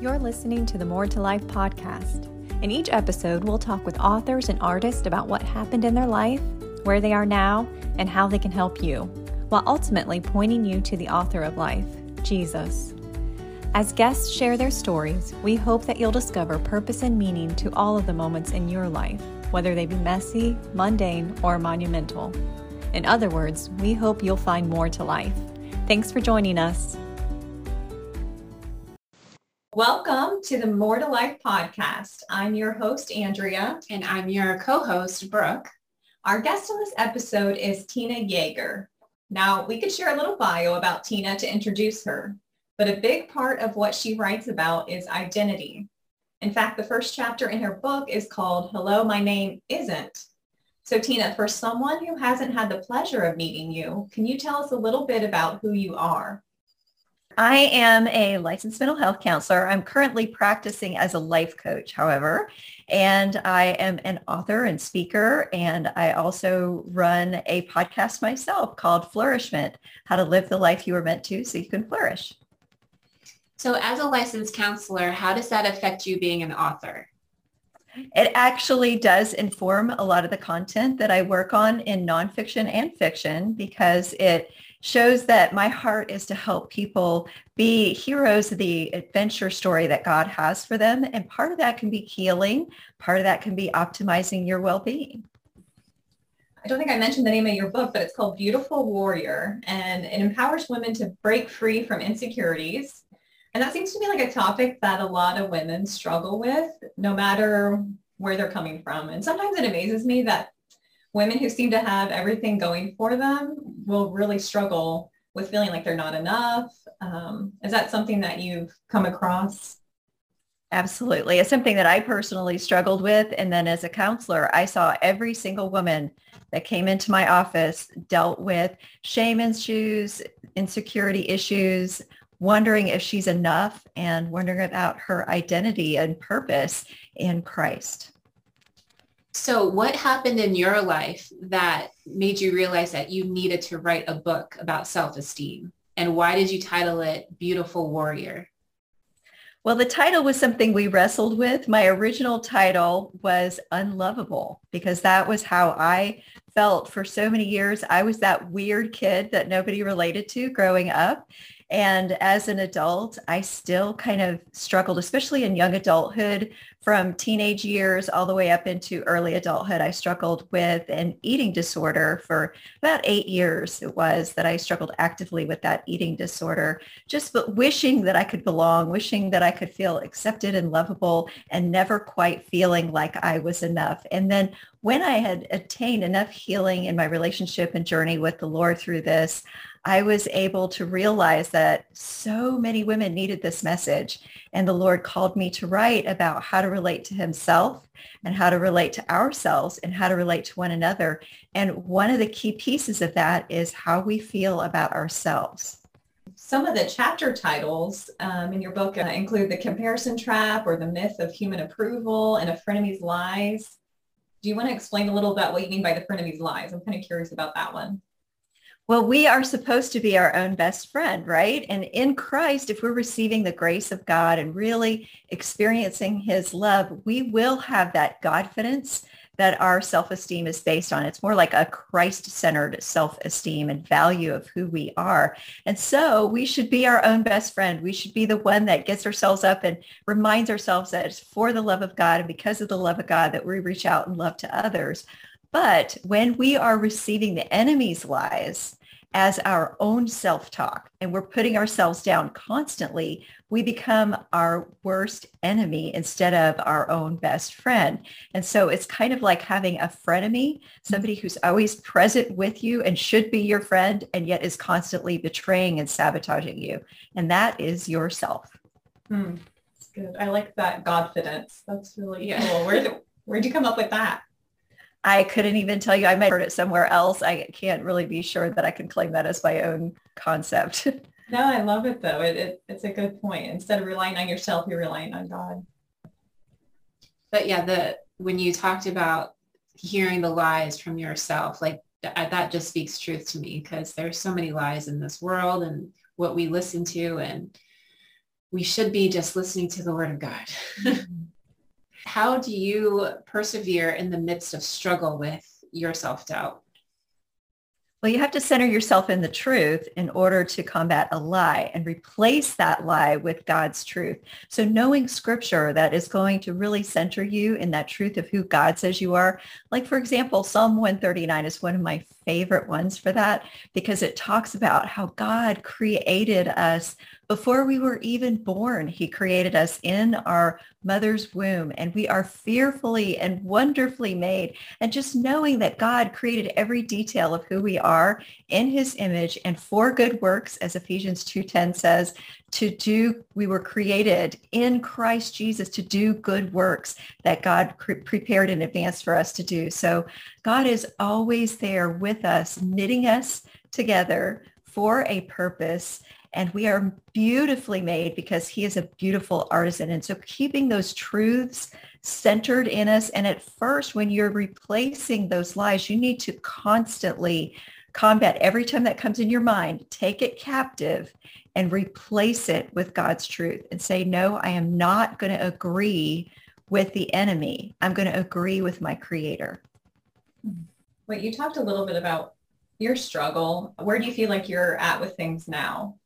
You're listening to the More to Life podcast. In each episode, we'll talk with authors and artists about what happened in their life, where they are now, and how they can help you, while ultimately pointing you to the author of life, Jesus. As guests share their stories, we hope that you'll discover purpose and meaning to all of the moments in your life, whether they be messy, mundane, or monumental. In other words, we hope you'll find more to life. Thanks for joining us. Welcome to the More to Life podcast. I'm your host, Andrea. And I'm your co-host, Brooke. Our guest on this episode is Tina Yeager. Now, we could share a little bio about Tina to introduce her, but a big part of what she writes about is identity. In fact, the first chapter in her book is called Hello, My Name Isn't. So Tina, for someone who hasn't had the pleasure of meeting you, can you tell us a little bit about who you are? I am a licensed mental health counselor. I'm currently practicing as a life coach, however, and I am an author and speaker, and I also run a podcast myself called Flourishment, how to live the life you were meant to so you can flourish. So as a licensed counselor, how does that affect you being an author? It actually does inform a lot of the content that I work on in nonfiction and fiction, because it shows that my heart is to help people be heroes of the adventure story that God has for them. And part of that can be healing. Part of that can be optimizing your well-being. I don't think I mentioned the name of your book, but it's called Beautiful Warrior, and it empowers women to break free from insecurities. And that seems to be like a topic that a lot of women struggle with, no matter where they're coming from. And sometimes it amazes me that women who seem to have everything going for them will really struggle with feeling like they're not enough. Is that something that you've come across? Absolutely. It's something that I personally struggled with. And then as a counselor, I saw every single woman that came into my office dealt with shame issues, insecurity issues, wondering if she's enough, and wondering about her identity and purpose in Christ. So what happened in your life that made you realize that you needed to write a book about self-esteem? And why did you title it Beautiful Warrior? Well, the title was something we wrestled with. My original title was Unlovable, because that was how I felt for so many years. I was that weird kid that nobody related to growing up. And as an adult, I still kind of struggled, especially in young adulthood, from teenage years all the way up into early adulthood. I struggled with an eating disorder for about 8 years. It was that I struggled actively with that eating disorder, just but wishing that I could belong, wishing that I could feel accepted and lovable, and never quite feeling like I was enough. And then when I had attained enough healing in my relationship and journey with the Lord through this, I was able to realize that so many women needed this message. And the Lord called me to write about how to relate to himself, and how to relate to ourselves, and how to relate to one another. And one of the key pieces of that is how we feel about ourselves. Some of the chapter titles in your book include The Comparison Trap, or The Myth of Human Approval, and A Frenemy's Lies. Do you want to explain a little about what you mean by the frenemy's lies? I'm kind of curious about that one. Well, we are supposed to be our own best friend, right? And in Christ, if we're receiving the grace of God and really experiencing his love, we will have that Godfidence that our self-esteem is based on. It's more like a Christ-centered self-esteem and value of who we are. And so we should be our own best friend. We should be the one that gets ourselves up and reminds ourselves that it's for the love of God and because of the love of God that we reach out and love to others. But when we are receiving the enemy's lies as our own self-talk, and we're putting ourselves down constantly, we become our worst enemy instead of our own best friend. And so it's kind of like having a frenemy, somebody who's always present with you and should be your friend, and yet is constantly betraying and sabotaging you. And that is yourself. That's good. I like that Godfidence. That's really cool. Where'd you come up with that? I couldn't even tell you. I might have heard it somewhere else. I can't really be sure that I can claim that as my own concept. No, I love it though. It's a good point. Instead of relying on yourself, you're relying on God. But yeah, when you talked about hearing the lies from yourself, like that just speaks truth to me, because there's so many lies in this world and what we listen to, and we should be just listening to the Word of God. How do you persevere in the midst of struggle with your self-doubt? Well, you have to center yourself in the truth in order to combat a lie and replace that lie with God's truth. So knowing scripture that is going to really center you in that truth of who God says you are. Like, for example, Psalm 139 is one of my favorite ones for that, because it talks about how God created us before we were even born. He created us in our mother's womb, and we are fearfully and wonderfully made. And just knowing that God created every detail of who we are in his image and for good works, as Ephesians 2.10 says, we were created in Christ Jesus to do good works that God prepared in advance for us to do. So God is always there with us, knitting us together for a purpose. And we are beautifully made because he is a beautiful artisan. And so keeping those truths centered in us. And at first, when you're replacing those lies, you need to constantly combat every time that comes in your mind, take it captive and replace it with God's truth and say, no, I am not going to agree with the enemy. I'm going to agree with my creator. Wait, you talked a little bit about your struggle. Where do you feel like you're at with things now?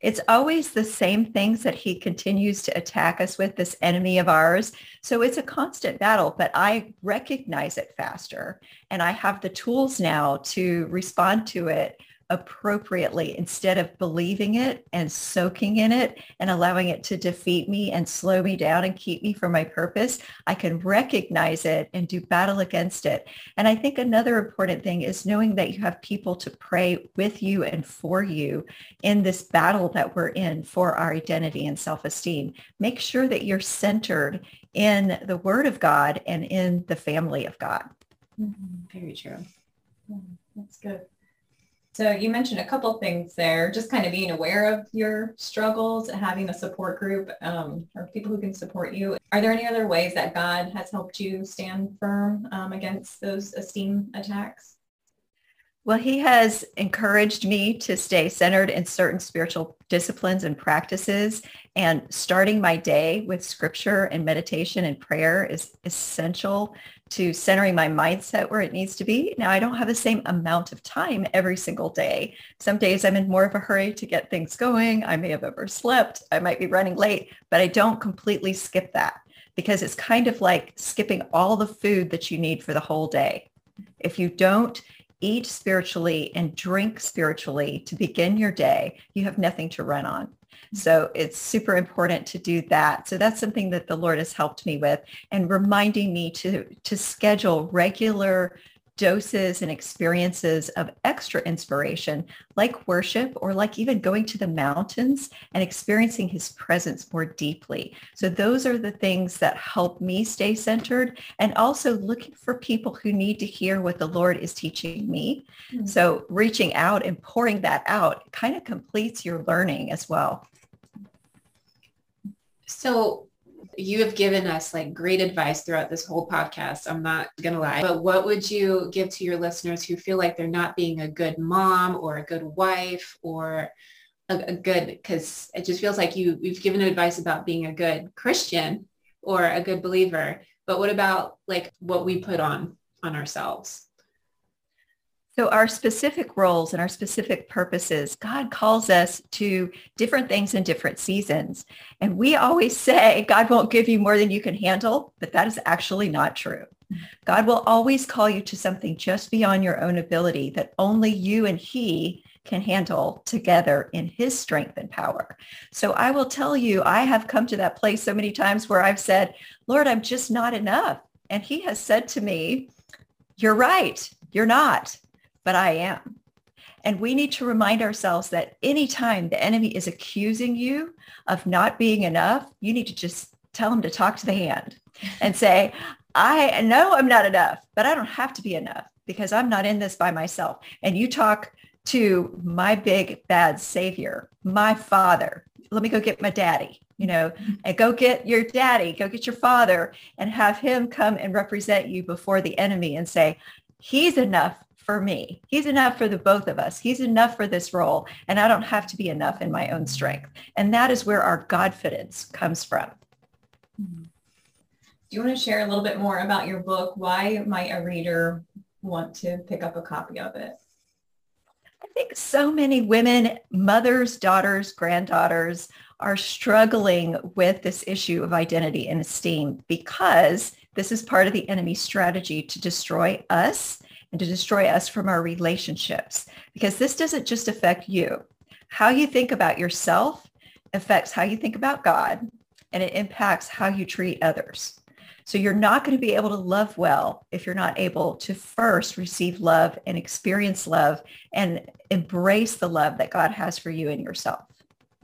It's always the same things that he continues to attack us with, this enemy of ours. So it's a constant battle, but I recognize it faster, and I have the tools now to respond to it appropriately instead of believing it and soaking in it and allowing it to defeat me and slow me down and keep me from my purpose. I can recognize it and do battle against it. And I think another important thing is knowing that you have people to pray with you and for you in this battle that we're in for our identity and self-esteem. Make sure that you're centered in the Word of God and in the family of God. Mm-hmm. Very true. Mm-hmm. That's good. So you mentioned a couple things there, just kind of being aware of your struggles and having a support group or people who can support you. Are there any other ways that God has helped you stand firm against those esteem attacks? Well, he has encouraged me to stay centered in certain spiritual disciplines and practices, and starting my day with scripture and meditation and prayer is essential to centering my mindset where it needs to be. Now, I don't have the same amount of time every single day. Some days I'm in more of a hurry to get things going. I may have overslept. I might be running late, but I don't completely skip that, because it's kind of like skipping all the food that you need for the whole day. If you don't eat spiritually and drink spiritually to begin your day, you have nothing to run on. So it's super important to do that. So that's something that the Lord has helped me with, and reminding me to schedule regular doses and experiences of extra inspiration, like worship, or like even going to the mountains and experiencing his presence more deeply. So those are the things that help me stay centered, and also looking for people who need to hear what the Lord is teaching me. Mm-hmm. So reaching out and pouring that out kind of completes your learning as well. So you have given us like great advice throughout this whole podcast. I'm not going to lie, but what would you give to your listeners who feel like they're not being a good mom or a good wife or a good, cause it just feels like you've given advice about being a good Christian or a good believer, but what about like what we put on ourselves? So our specific roles and our specific purposes, God calls us to different things in different seasons. And we always say, God won't give you more than you can handle, but that is actually not true. God will always call you to something just beyond your own ability that only you and he can handle together in his strength and power. So I will tell you, I have come to that place so many times where I've said, Lord, I'm just not enough. And he has said to me, you're right, you're not. But I am. And we need to remind ourselves that anytime the enemy is accusing you of not being enough, you need to just tell him to talk to the hand and say, I know I'm not enough, but I don't have to be enough because I'm not in this by myself. And you talk to my big bad savior, my father. Let me go get my daddy, and go get your daddy, go get your father, and have him come and represent you before the enemy and say, he's enough for me. He's enough for the both of us. He's enough for this role. And I don't have to be enough in my own strength. And that is where our Godfidence comes from. Do you want to share a little bit more about your book? Why might a reader want to pick up a copy of it? I think so many women, mothers, daughters, granddaughters, are struggling with this issue of identity and esteem, because this is part of the enemy's strategy to destroy us and to destroy us from our relationships. Because this doesn't just affect you. How you think about yourself affects how you think about God, and it impacts how you treat others. So you're not going to be able to love well if you're not able to first receive love and experience love and embrace the love that God has for you and yourself.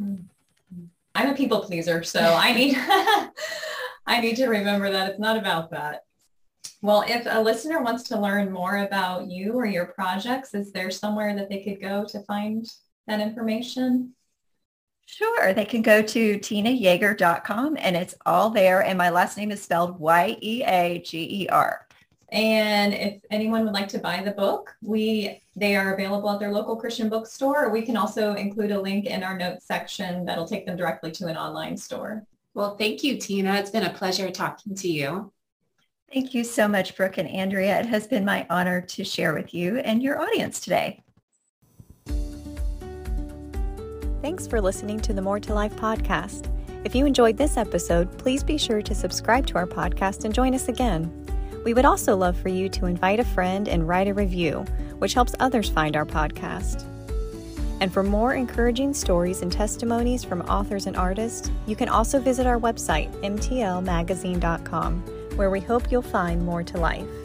I'm a people pleaser, so I need to remember that it's not about that. Well, if a listener wants to learn more about you or your projects, is there somewhere that they could go to find that information? Sure. They can go to tinayeager.com, and it's all there. And my last name is spelled Y-E-A-G-E-R. And if anyone would like to buy the book, they are available at their local Christian bookstore. We can also include a link in our notes section that'll take them directly to an online store. Well, thank you, Tina. It's been a pleasure talking to you. Thank you so much, Brooke and Andrea. It has been my honor to share with you and your audience today. Thanks for listening to the More to Life podcast. If you enjoyed this episode, please be sure to subscribe to our podcast and join us again. We would also love for you to invite a friend and write a review, which helps others find our podcast. And for more encouraging stories and testimonies from authors and artists, you can also visit our website, mtlmagazine.com, where we hope you'll find more to life.